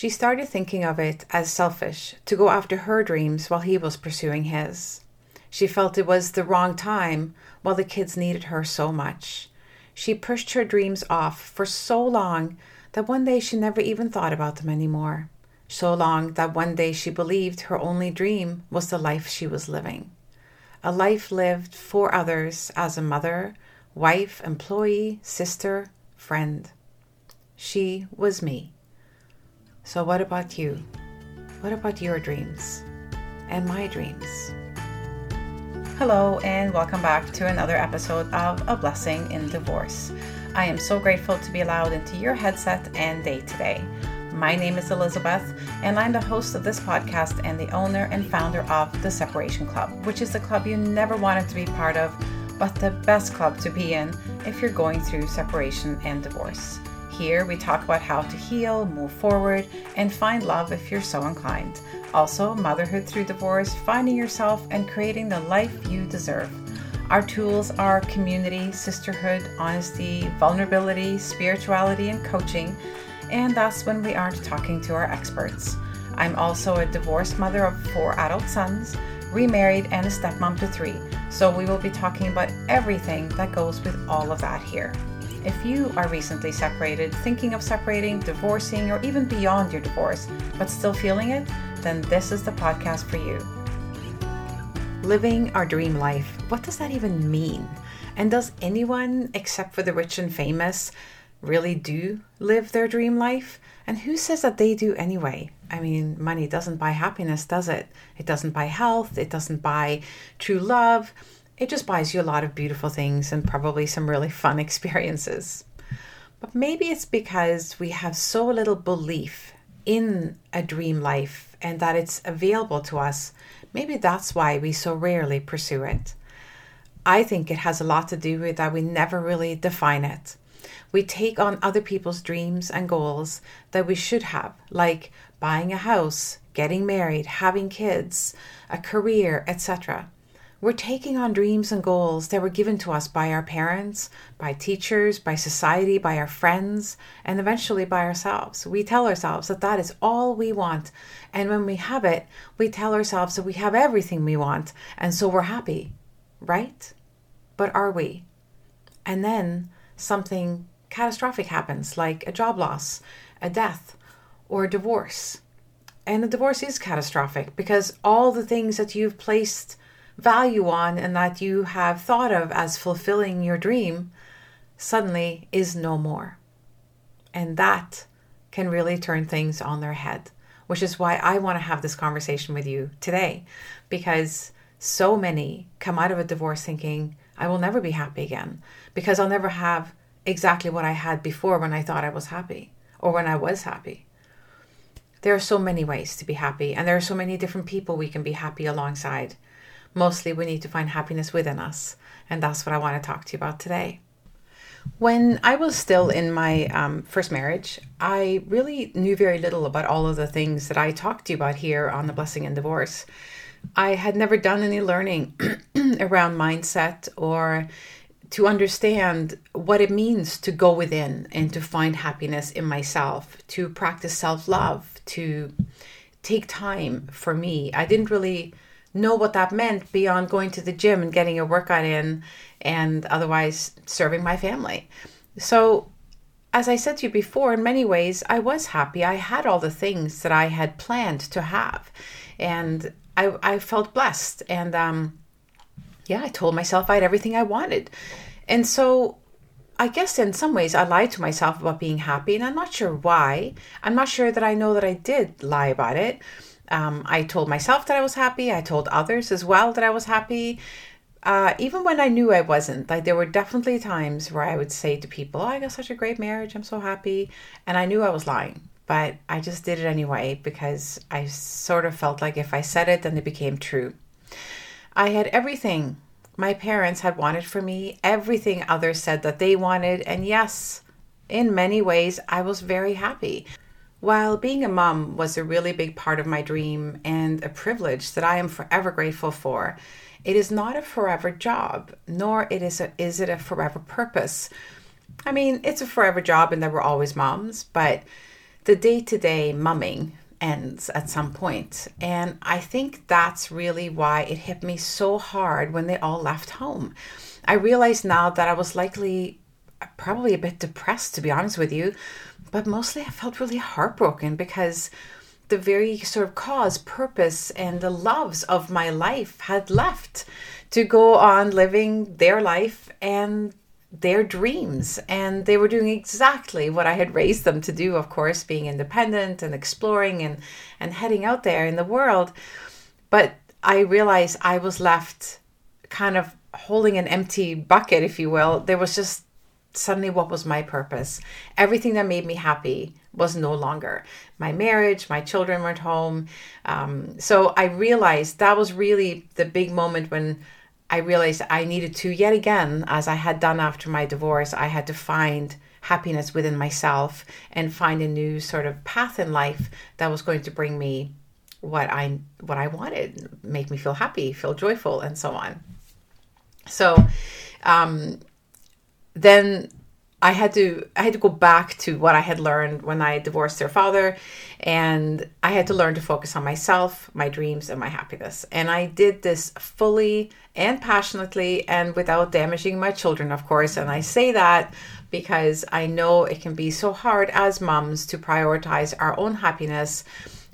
She started thinking of it as selfish to go after her dreams while he was pursuing his. She felt it was the wrong time while the kids needed her so much. She pushed her dreams off for so long that one day she never even thought about them anymore. So long that one day she believed her only dream was the life she was living. A life lived for others as a mother, wife, employee, sister, friend. She was me. So what about you? What about your dreams? And my dreams? Hello and welcome back to another episode of A Blessing in Divorce. I am so grateful to be allowed into your headset and day today. My name is Elizabeth, and I'm the host of this podcast and the owner and founder of The Separation Club, which is the club you never wanted to be part of, but the best club to be in if you're going through separation and divorce. Here we talk about how to heal, move forward, and find love if you're so inclined. Also, motherhood through divorce, finding yourself, and creating the life you deserve. Our tools are community, sisterhood, honesty, vulnerability, spirituality, and coaching. And that's when we aren't talking to our experts. I'm also a divorced mother of 4 adult sons, remarried, and a stepmom to 3. So we will be talking about everything that goes with all of that here. If you are recently separated, thinking of separating, divorcing, or even beyond your divorce, but still feeling it, then this is the podcast for you. Living our dream life. What does that even mean? And does anyone, except for the rich and famous, really do live their dream life? And who says that they do anyway? I mean, money doesn't buy happiness, does it? It doesn't buy health. It doesn't buy true love. It just buys you a lot of beautiful things and probably some really fun experiences. But maybe it's because we have so little belief in a dream life and that it's available to us. Maybe that's why we so rarely pursue it. I think it has a lot to do with that we never really define it. We take on other people's dreams and goals that we should have, like buying a house, getting married, having kids, a career, etc. We're taking on dreams and goals that were given to us by our parents, by teachers, by society, by our friends, and eventually by ourselves. We tell ourselves that that is all we want. And when we have it, we tell ourselves that we have everything we want. And so we're happy, right? But are we? And then something catastrophic happens, like a job loss, a death, or a divorce. And the divorce is catastrophic because all the things that you've placed value on and that you have thought of as fulfilling your dream suddenly is no more. And that can really turn things on their head, which is why I want to have this conversation with you today, because so many come out of a divorce thinking, I will never be happy again because I'll never have exactly what I had before when I thought I was happy or when I was happy. There are so many ways to be happy, and there are so many different people we can be happy alongside. Mostly we need to find happiness within us, and that's what I want to talk to you about today. When I was still in my first marriage, I really knew very little about all of the things that I talked to you about here on The Blessing in Divorce. I had never done any learning around mindset or to understand what it means to go within and to find happiness in myself, to practice self-love, to take time for me. I didn't really know what that meant beyond going to the gym and getting a workout in and otherwise serving my family. So as I said to you before, in many ways, I was happy. I had all the things that I had planned to have, and I felt blessed, and I told myself I had everything I wanted. And so I guess in some ways I lied to myself about being happy, and I'm not sure why. I'm not sure that I know that I did lie about it. I told myself that I was happy. I told others as well that I was happy. Even when I knew I wasn't, like there were definitely times where I would say to people, I got such a great marriage. I'm so happy. And I knew I was lying. But I just did it anyway because I sort of felt like if I said it, then it became true. I had everything my parents had wanted for me, everything others said that they wanted. And yes, in many ways, I was very happy. While being a mom was a really big part of my dream and a privilege that I am forever grateful for, it is not a forever job, nor is it a forever purpose. I mean, it's a forever job and there were always moms, but the day-to-day mumming ends at some point. And I think that's really why it hit me so hard when they all left home. I realize now that I was probably a bit depressed, to be honest with you, but mostly I felt really heartbroken because the very sort of cause, purpose, and the loves of my life had left to go on living their life and their dreams. And they were doing exactly what I had raised them to do, of course, being independent and exploring and heading out there in the world. But I realized I was left kind of holding an empty bucket, if you will. There was just suddenly, what was my purpose? Everything that made me happy was no longer. My marriage, my children weren't home. So I realized that was really the big moment when I realized I needed to, yet again, as I had done after my divorce, I had to find happiness within myself and find a new sort of path in life that was going to bring me what I wanted, make me feel happy, feel joyful, and so on. So then I had to go back to what I had learned when I divorced their father, and I had to learn to focus on myself, my dreams, and my happiness. And I did this fully and passionately and without damaging my children, of course. And I say that because I know it can be so hard as moms to prioritize our own happiness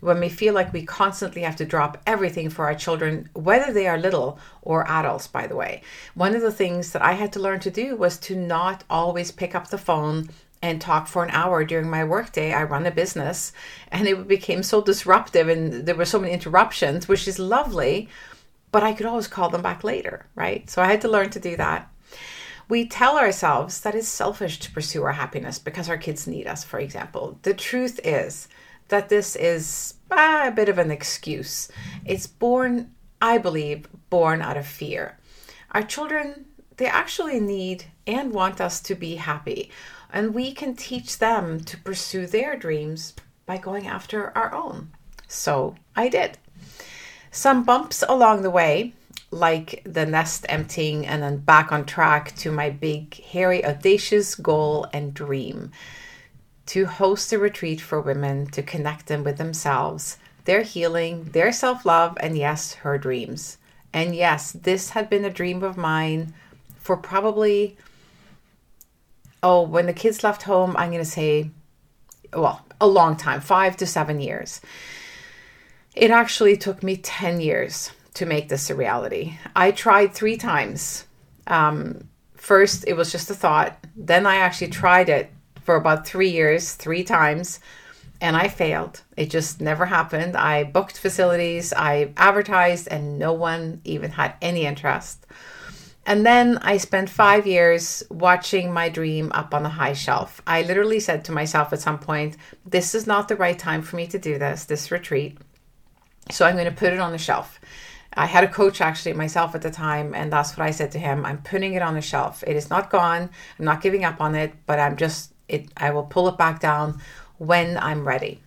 when we feel like we constantly have to drop everything for our children, whether they are little or adults, by the way. One of the things that I had to learn to do was to not always pick up the phone and talk for an hour during my workday. I run a business, and it became so disruptive, and there were so many interruptions, which is lovely, but I could always call them back later, right? So I had to learn to do that. We tell ourselves that it's selfish to pursue our happiness because our kids need us, for example. The truth is that this is a bit of an excuse. It's born, I believe, out of fear. Our children, they actually need and want us to be happy. And we can teach them to pursue their dreams by going after our own. So I did. Some bumps along the way, like the nest emptying and then back on track to my big, hairy, audacious goal and dream. To host a retreat for women to connect them with themselves, their healing, their self-love, and yes, her dreams. And yes, this had been a dream of mine for probably, when the kids left home, I'm going to say, a long time, 5 to 7 years. It actually took me 10 years to make this a reality. I tried 3 times. First, it was just a thought. Then I actually tried it for about 3 years, 3 times, and I failed. It just never happened. I booked facilities, I advertised, and no one even had any interest. And then I spent 5 years watching my dream up on the high shelf. I literally said to myself at some point, this is not the right time for me to do this retreat. So I'm going to put it on the shelf. I had a coach actually myself at the time, and that's what I said to him. I'm putting it on the shelf. It is not gone. I'm not giving up on it, but I will pull it back down when I'm ready.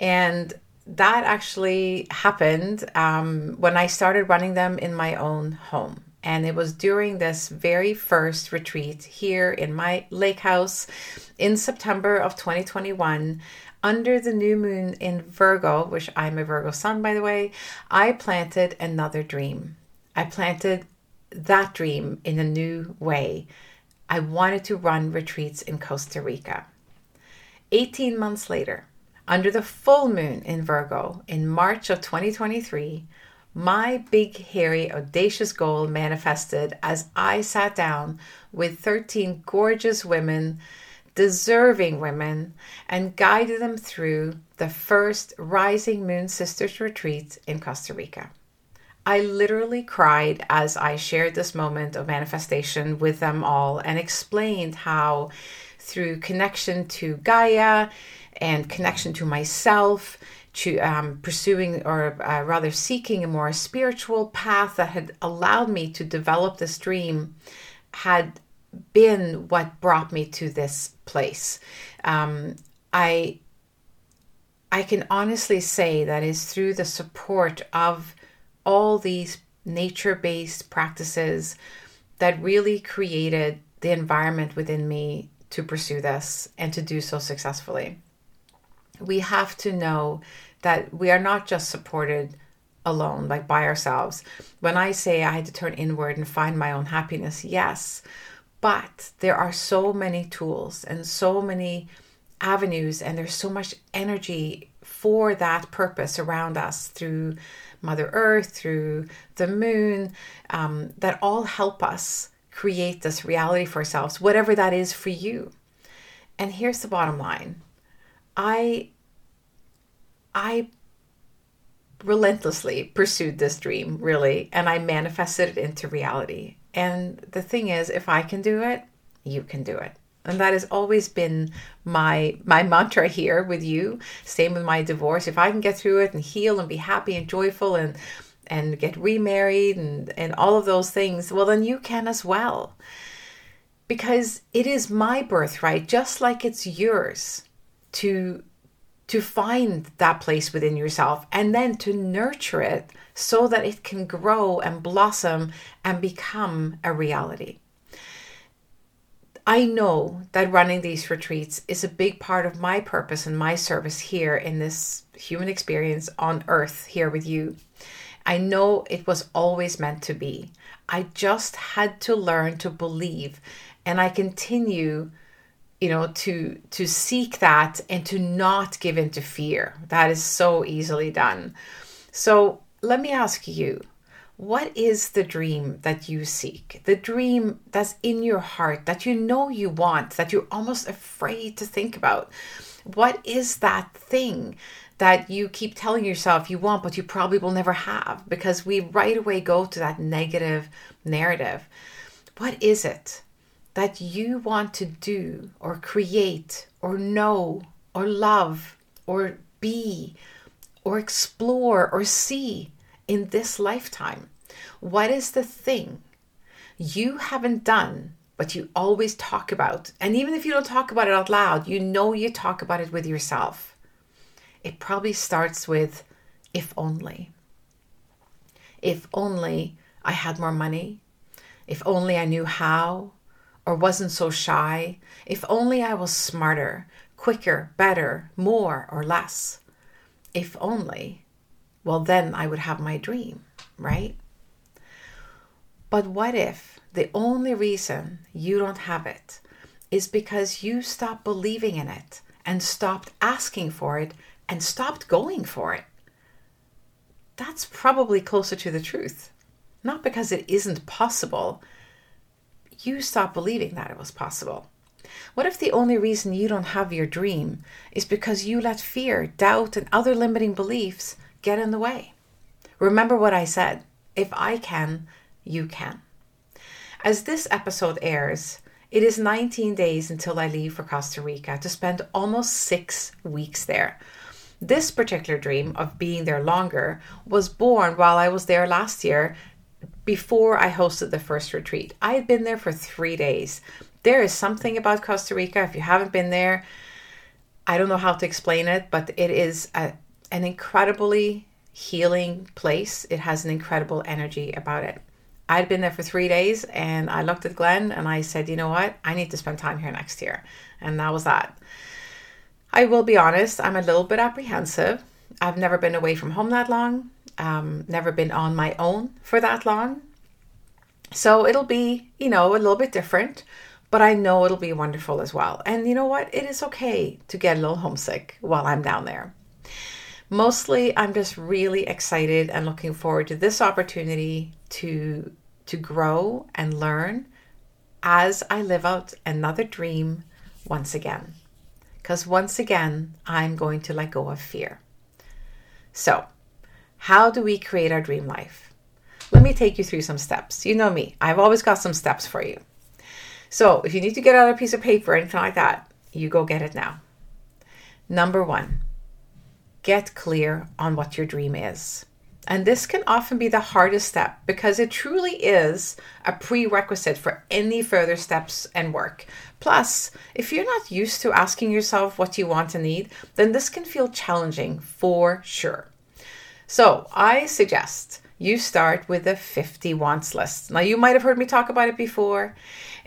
And that actually happened when I started running them in my own home. And it was during this very first retreat here in my lake house in September of 2021, under the new moon in Virgo, which I'm a Virgo sun, by the way, I planted another dream. I planted that dream in a new way. I wanted to run retreats in Costa Rica. 18 months later, under the full moon in Virgo, in March of 2023, my big, hairy, audacious goal manifested as I sat down with 13 gorgeous women, deserving women, and guided them through the first Rising Moon Sisters retreat in Costa Rica. I literally cried as I shared this moment of manifestation with them all and explained how through connection to Gaia and connection to myself, to pursuing or rather seeking a more spiritual path that had allowed me to develop this dream had been what brought me to this place. I can honestly say that is through the support of all these nature-based practices that really created the environment within me to pursue this and to do so successfully. we have to know that we are not just supported alone, like by ourselves. When I say I had to turn inward and find my own happiness, yes, but there are so many tools and so many avenues, and there's so much energy for that purpose around us through Mother Earth, through the moon, that all help us create this reality for ourselves, whatever that is for you. And here's the bottom line. I relentlessly pursued this dream, really, and I manifested it into reality. And the thing is, if I can do it, you can do it. And that has always been my mantra here with you. Same with my divorce. If I can get through it and heal and be happy and joyful and get remarried and all of those things, well, then you can as well. Because it is my birthright, just like it's yours, to find that place within yourself and then to nurture it so that it can grow and blossom and become a reality. I know that running these retreats is a big part of my purpose and my service here in this human experience on earth here with you. I know it was always meant to be. I just had to learn to believe, and I continue to seek that and to not give in to fear. That is so easily done. So let me ask you, what is the dream that you seek? The dream that's in your heart, that you know you want, that you're almost afraid to think about. What is that thing that you keep telling yourself you want, but you probably will never have? Because we right away go to that negative narrative. What is it that you want to do or create or know or love or be or explore or see in this lifetime? What is the thing you haven't done but you always talk about? And even if you don't talk about it out loud, you know you talk about it with yourself. It probably starts with, if only. If only I had more money. If only I knew how. Or wasn't so shy. If only I was smarter, quicker, better, more or less. If only, well, then I would have my dream, right? But what if the only reason you don't have it is because you stopped believing in it and stopped asking for it and stopped going for it? That's probably closer to the truth. Not because it isn't possible. You stopped believing that it was possible. What if the only reason you don't have your dream is because you let fear, doubt, and other limiting beliefs get in the way? Remember what I said, if I can, you can. As this episode airs, it is 19 days until I leave for Costa Rica to spend almost 6 weeks there. This particular dream of being there longer was born while I was there last year. Before I hosted the first retreat, I had been there for 3 days. There is something about Costa Rica. If you haven't been there, I don't know how to explain it, but it is an incredibly healing place. It has an incredible energy about it. I'd been there for 3 days and I looked at Glenn and I said, you know what? I need to spend time here next year. And that was that. I will be honest, I'm a little bit apprehensive. I've never been away from home that long. Never been on my own for that long. So it'll be, a little bit different, but I know it'll be wonderful as well. And you know what? It is okay to get a little homesick while I'm down there. Mostly, I'm just really excited and looking forward to this opportunity to grow and learn as I live out another dream once again. Because once again, I'm going to let go of fear. So, how do we create our dream life? Let me take you through some steps. You know me, I've always got some steps for you. So if you need to get out a piece of paper or anything like that, you go get it now. Number one, get clear on what your dream is. And this can often be the hardest step because it truly is a prerequisite for any further steps and work. Plus, if you're not used to asking yourself what you want and need, then this can feel challenging for sure. So I suggest you start with a 50 wants list. Now, you might have heard me talk about it before,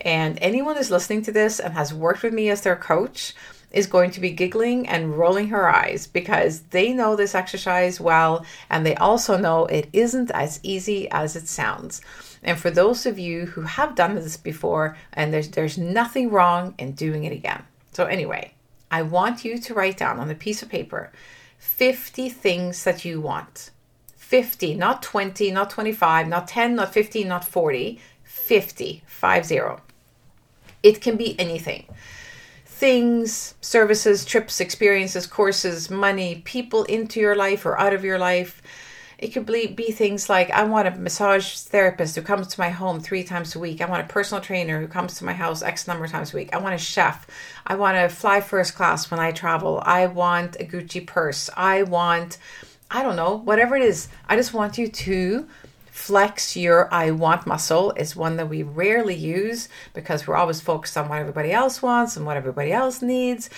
and anyone who's listening to this and has worked with me as their coach is going to be giggling and rolling her eyes because they know this exercise well, and they also know it isn't as easy as it sounds. And for those of you who have done this before, and there's nothing wrong in doing it again. So anyway, I want you to write down on a piece of paper 50 things that you want. 50, not 20, not 25, not 10, not 15, not 40, 50, 5-0. It can be anything. Things, services, trips, experiences, courses, money, people into your life or out of your life. It could be things like, I want a massage therapist who comes to my home 3 times a week. I want a personal trainer who comes to my house X number of times a week. I want a chef. I want to fly first class when I travel. I want a Gucci purse. I want, I don't know, whatever it is. I just want you to flex your I want muscle. Is one that we rarely use because we're always focused on what everybody else wants and what everybody else needs.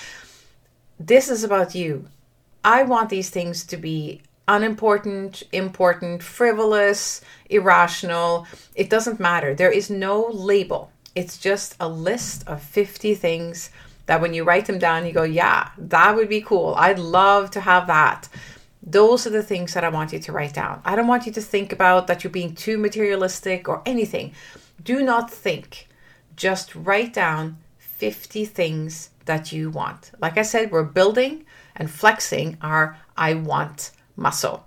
This is about you. I want these things to be unimportant, important, frivolous, irrational. It doesn't matter. There is no label. It's just a list of 50 things that when you write them down, you go, yeah, that would be cool. I'd love to have that. Those are the things that I want you to write down. I don't want you to think about that you're being too materialistic or anything. Do not think. Just write down 50 things that you want. Like I said, we're building and flexing our I want muscle.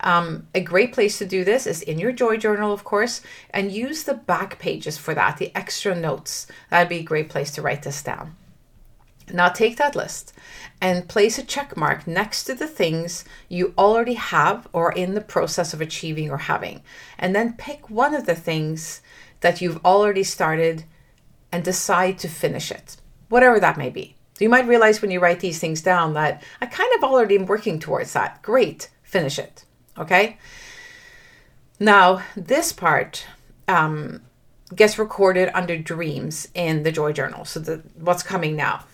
A great place to do this is in your Joy Journal, of course, and use the back pages for that, the extra notes. That'd be a great place to write this down. Now take that list and place a check mark next to the things you already have or are in the process of achieving or having. And then pick one of the things that you've already started and decide to finish it, whatever that may be. You might realize when you write these things down that I kind of already am working towards that. Great, finish it. Okay. Now this part gets recorded under dreams in the Joy Journal. So what's coming now?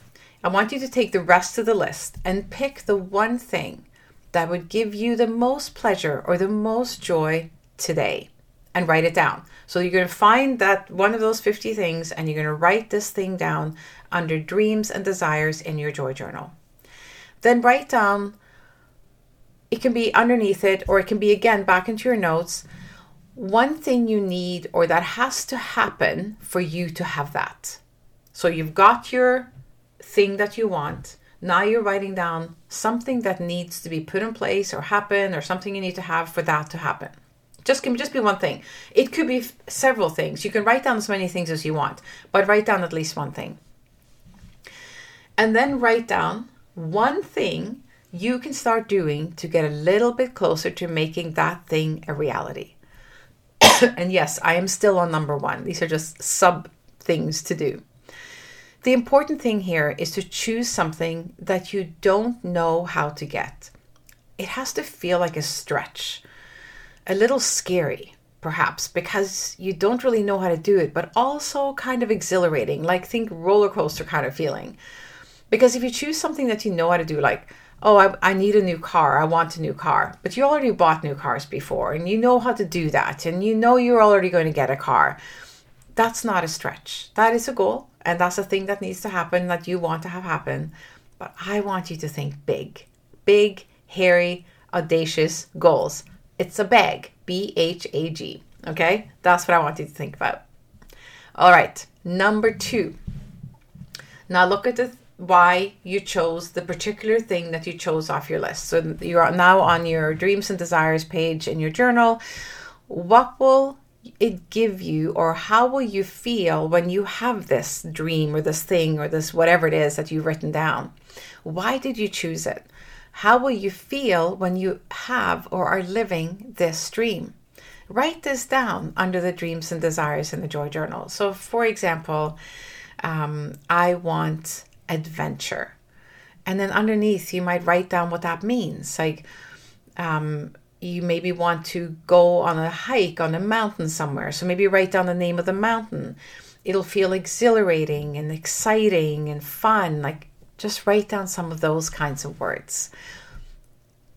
I want you to take the rest of the list and pick the one thing that would give you the most pleasure or the most joy today and write it down. So you're going to find that one of those 50 things and you're going to write this thing down under dreams and desires in your Joy Journal. Then write down, it can be underneath it or it can be again back into your notes, one thing you need or that has to happen for you to have that. So you've got your thing that you want. Now you're writing down something that needs to be put in place or happen or something you need to have for that to happen. Just be one thing. It could be several things. You can write down as many things as you want, but write down at least one thing. And then write down one thing you can start doing to get a little bit closer to making that thing a reality. And yes, I am still on number one. These are just sub things to do. The important thing here is to choose something that you don't know how to get. It has to feel like a stretch, a little scary, perhaps, because you don't really know how to do it, but also kind of exhilarating, like think roller coaster kind of feeling. Because if you choose something that you know how to do, like, oh, I need a new car, I want a new car, but you already bought new cars before and you know how to do that and you know you're already going to get a car. That's not a stretch. That is a goal. And that's a thing that needs to happen that you want to have happen. But I want you to think big, big, hairy, audacious goals. It's a bag, B-H-A-G. Okay, that's what I want you to think about. All right, number 2. Now look at why you chose the particular thing that you chose off your list. So you're now on your dreams and desires page in your journal. What will it give you, or how will you feel when you have this dream or this thing or this whatever it is that you've written down? Why did you choose it? How will you feel when you have or are living this dream? Write this down under the dreams and desires in the Joy Journal. So for example, I want adventure. And then underneath you might write down what that means. Like, you maybe want to go on a hike on a mountain somewhere. So maybe write down the name of the mountain. It'll feel exhilarating and exciting and fun. Like, just write down some of those kinds of words.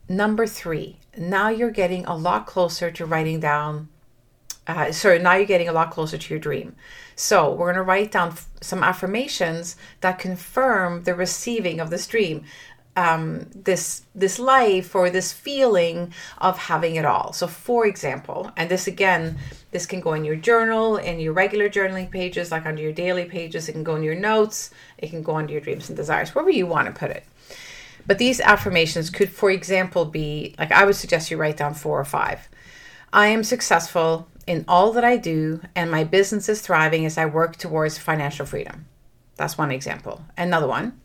Number 3, now you're getting a lot closer to writing down So now you're getting a lot closer to your dream. So we're going to write down some affirmations that confirm the receiving of this dream, this life or this feeling of having it all. So for example, and this can go in your journal, in your regular journaling pages, like under your daily pages, it can go in your notes, it can go under your dreams and desires, wherever you want to put it. But these affirmations could, for example, be like, I would suggest you write down 4 or 5. I am successful in all that I do, and my business is thriving as I work towards financial freedom. That's one example. Another one,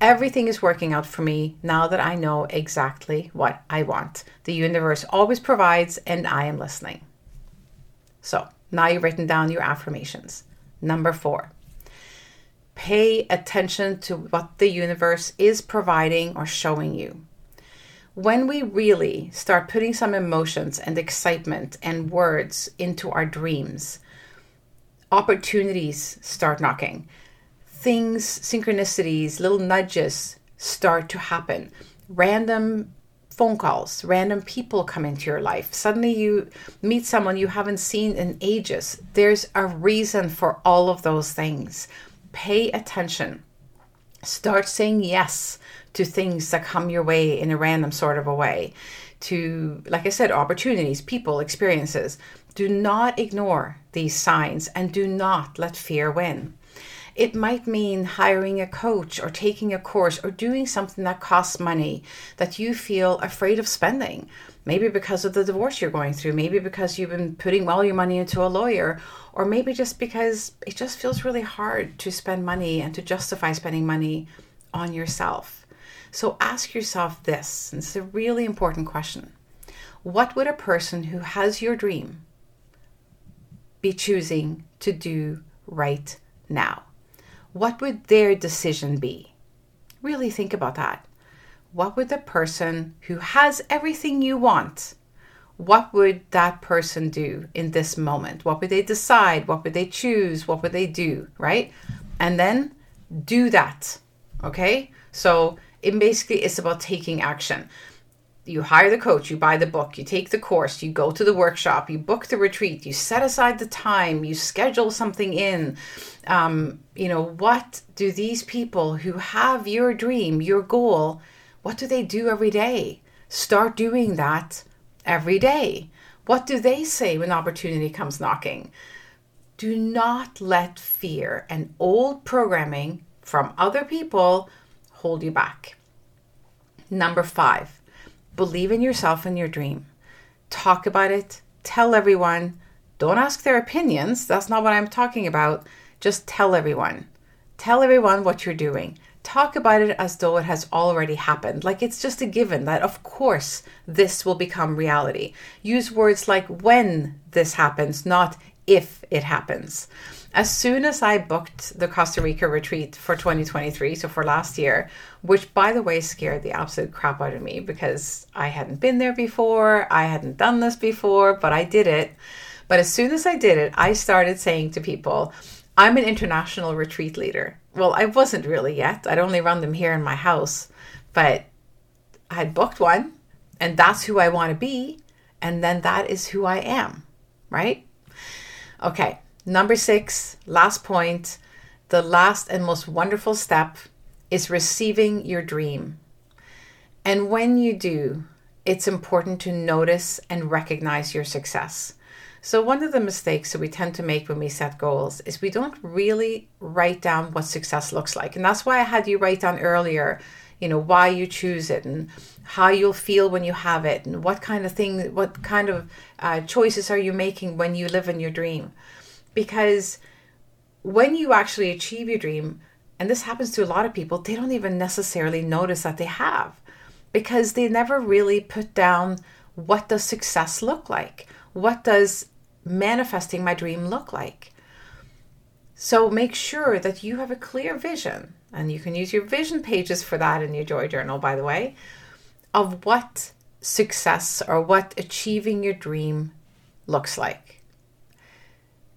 everything is working out for me now that I know exactly what I want. The universe always provides, and I am listening. So now you've written down your affirmations. Number 4, pay attention to what the universe is providing or showing you. When we really start putting some emotions and excitement and words into our dreams, opportunities start knocking. Things, synchronicities, little nudges start to happen. Random phone calls, random people come into your life. Suddenly you meet someone you haven't seen in ages. There's a reason for all of those things. Pay attention. Start saying yes to things that come your way in a random sort of a way. To, like I said, opportunities, people, experiences. Do not ignore these signs and do not let fear win. It might mean hiring a coach or taking a course or doing something that costs money that you feel afraid of spending. Maybe because of the divorce you're going through. Maybe because you've been putting all your money into a lawyer. Or maybe just because it just feels really hard to spend money and to justify spending money on yourself. So ask yourself this, and it's a really important question. What would a person who has your dream be choosing to do right now? What would their decision be? Really think about that. What would the person who has everything you want, what would that person do in this moment? What would they decide? What would they choose? What would they do, right? And then do that, okay? So it basically is about taking action. You hire the coach, you buy the book, you take the course, you go to the workshop, you book the retreat, you set aside the time, you schedule something in. What do these people who have your dream, your goal, what do they do every day? Start doing that every day. What do they say when opportunity comes knocking? Do not let fear and old programming from other people hold you back. Number 5. Believe in yourself and your dream. Talk about it. Tell everyone. Don't ask their opinions. That's not what I'm talking about. Just tell everyone. Tell everyone what you're doing. Talk about it as though it has already happened. Like it's just a given that, of course, this will become reality. Use words like when this happens, not if it happens. As soon as I booked the Costa Rica retreat for 2023, so for last year, which by the way scared the absolute crap out of me because I hadn't been there before, I hadn't done this before, but I did it. But as soon as I did it, I started saying to people, I'm an international retreat leader. Well, I wasn't really yet. I'd only run them here in my house, but I had booked one and that's who I want to be. And then that is who I am, right? Okay. Number 6, last point, the last and most wonderful step is receiving your dream. And when you do, it's important to notice and recognize your success. So one of the mistakes that we tend to make when we set goals is we don't really write down what success looks like. And that's why I had you write down earlier, why you choose it and how you'll feel when you have it and what kind of choices are you making when you live in your dream. Because when you actually achieve your dream, and this happens to a lot of people, they don't even necessarily notice that they have because they never really put down what does success look like? What does manifesting my dream look like? So make sure that you have a clear vision, and you can use your vision pages for that in your Joy Journal, by the way, of what success or what achieving your dream looks like.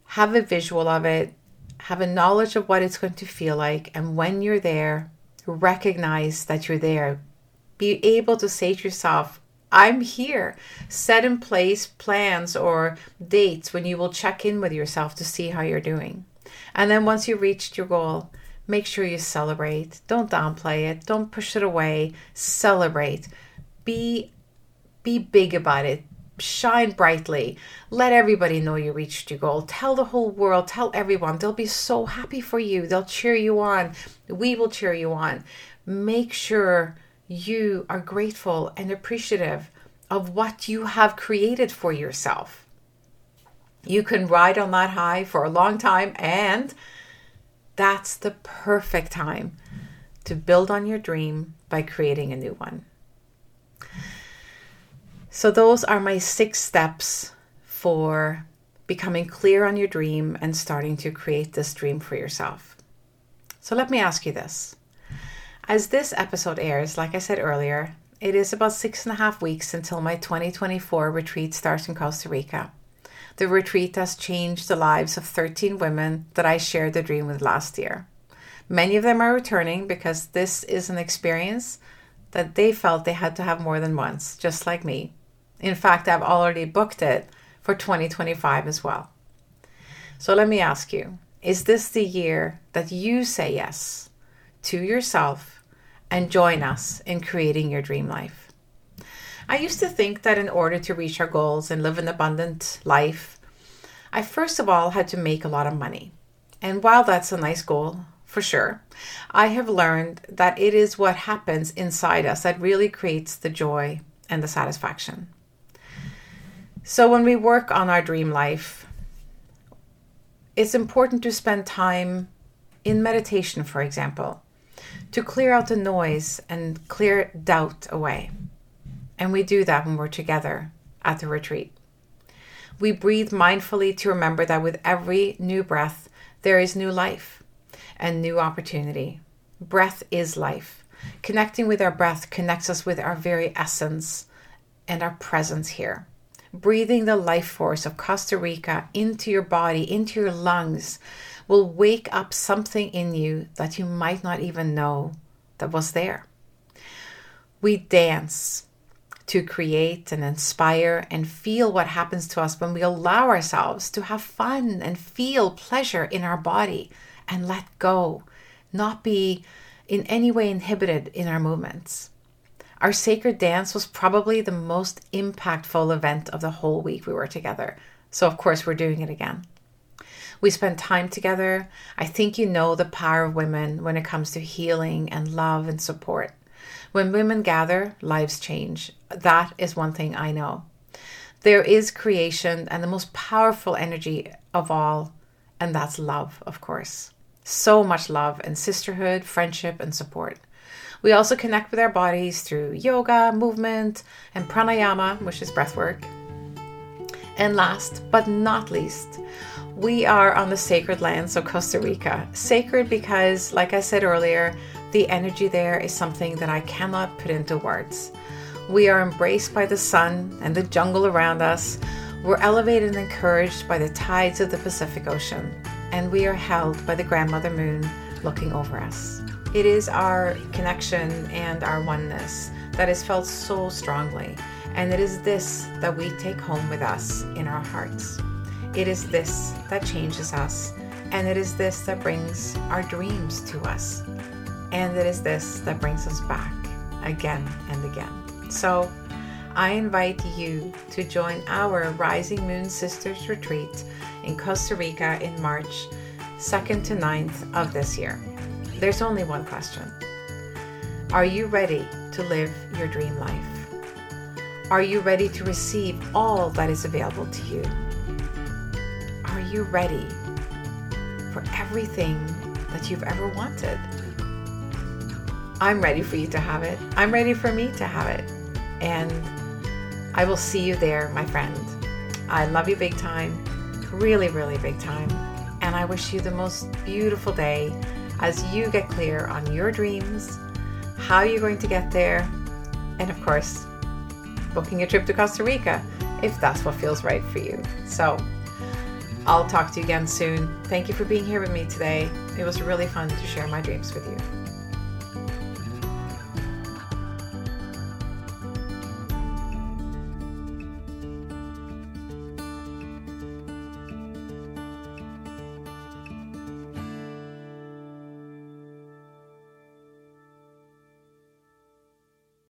Have a visual of it, have a knowledge of what it's going to feel like. And when you're there, recognize that you're there. Be able to say to yourself, I'm here. Set in place plans or dates when you will check in with yourself to see how you're doing. And then once you reached your goal, make sure you celebrate. Don't downplay it. Don't push it away. Celebrate. Be big about it. Shine brightly. Let everybody know you reached your goal. Tell the whole world. Tell everyone. They'll be so happy for you. They'll cheer you on. We will cheer you on. Make sure you are grateful and appreciative of what you have created for yourself. You can ride on that high for a long time, and that's the perfect time to build on your dream by creating a new one. So those are my 6 steps for becoming clear on your dream and starting to create this dream for yourself. So let me ask you this. As this episode airs, like I said earlier, it is about 6.5 weeks until my 2024 retreat starts in Costa Rica. The retreat has changed the lives of 13 women that I shared the dream with last year. Many of them are returning because this is an experience that they felt they had to have more than once, just like me. In fact, I've already booked it for 2025 as well. So let me ask you, is this the year that you say yes to yourself and join us in creating your dream life? I used to think that in order to reach our goals and live an abundant life, I first of all had to make a lot of money. And while that's a nice goal, for sure, I have learned that it is what happens inside us that really creates the joy and the satisfaction. So when we work on our dream life, it's important to spend time in meditation, for example, to clear out the noise and clear doubt away. And we do that when we're together at the retreat. We breathe mindfully to remember that with every new breath, there is new life and new opportunity. Breath is life. Connecting with our breath connects us with our very essence and our presence here. Breathing the life force of Costa Rica into your body, into your lungs, will wake up something in you that you might not even know that was there. We dance to create and inspire and feel what happens to us when we allow ourselves to have fun and feel pleasure in our body and let go, not be in any way inhibited in our movements. Our sacred dance was probably the most impactful event of the whole week we were together. So of course we're doing it again. We spend time together. I think you know the power of women when it comes to healing and love and support. When women gather, lives change. That is one thing I know. There is creation and the most powerful energy of all, and that's love, of course. So much love and sisterhood, friendship, and support. We also connect with our bodies through yoga, movement, and pranayama, which is breathwork. And last but not least, we are on the sacred lands of Costa Rica. Sacred because, like I said earlier, the energy there is something that I cannot put into words. We are embraced by the sun and the jungle around us. We're elevated and encouraged by the tides of the Pacific Ocean. And we are held by the grandmother moon looking over us. It is our connection and our oneness that is felt so strongly. And it is this that we take home with us in our hearts. It is this that changes us. And it is this that brings our dreams to us. And it is this that brings us back again and again. So I invite you to join our Rising Moon Sisters retreat in Costa Rica in March 2nd to 9th of this year. There's only one question. Are you ready to live your dream life? Are you ready to receive all that is available to you? Are you ready for everything that you've ever wanted? I'm ready for you to have it. I'm ready for me to have it. And I will see you there, my friend. I love you big time. Really, really big time. And I wish you the most beautiful day as you get clear on your dreams, how you're going to get there, and of course, booking a trip to Costa Rica if that's what feels right for you. So I'll talk to you again soon. Thank you for being here with me today. It was really fun to share my dreams with you.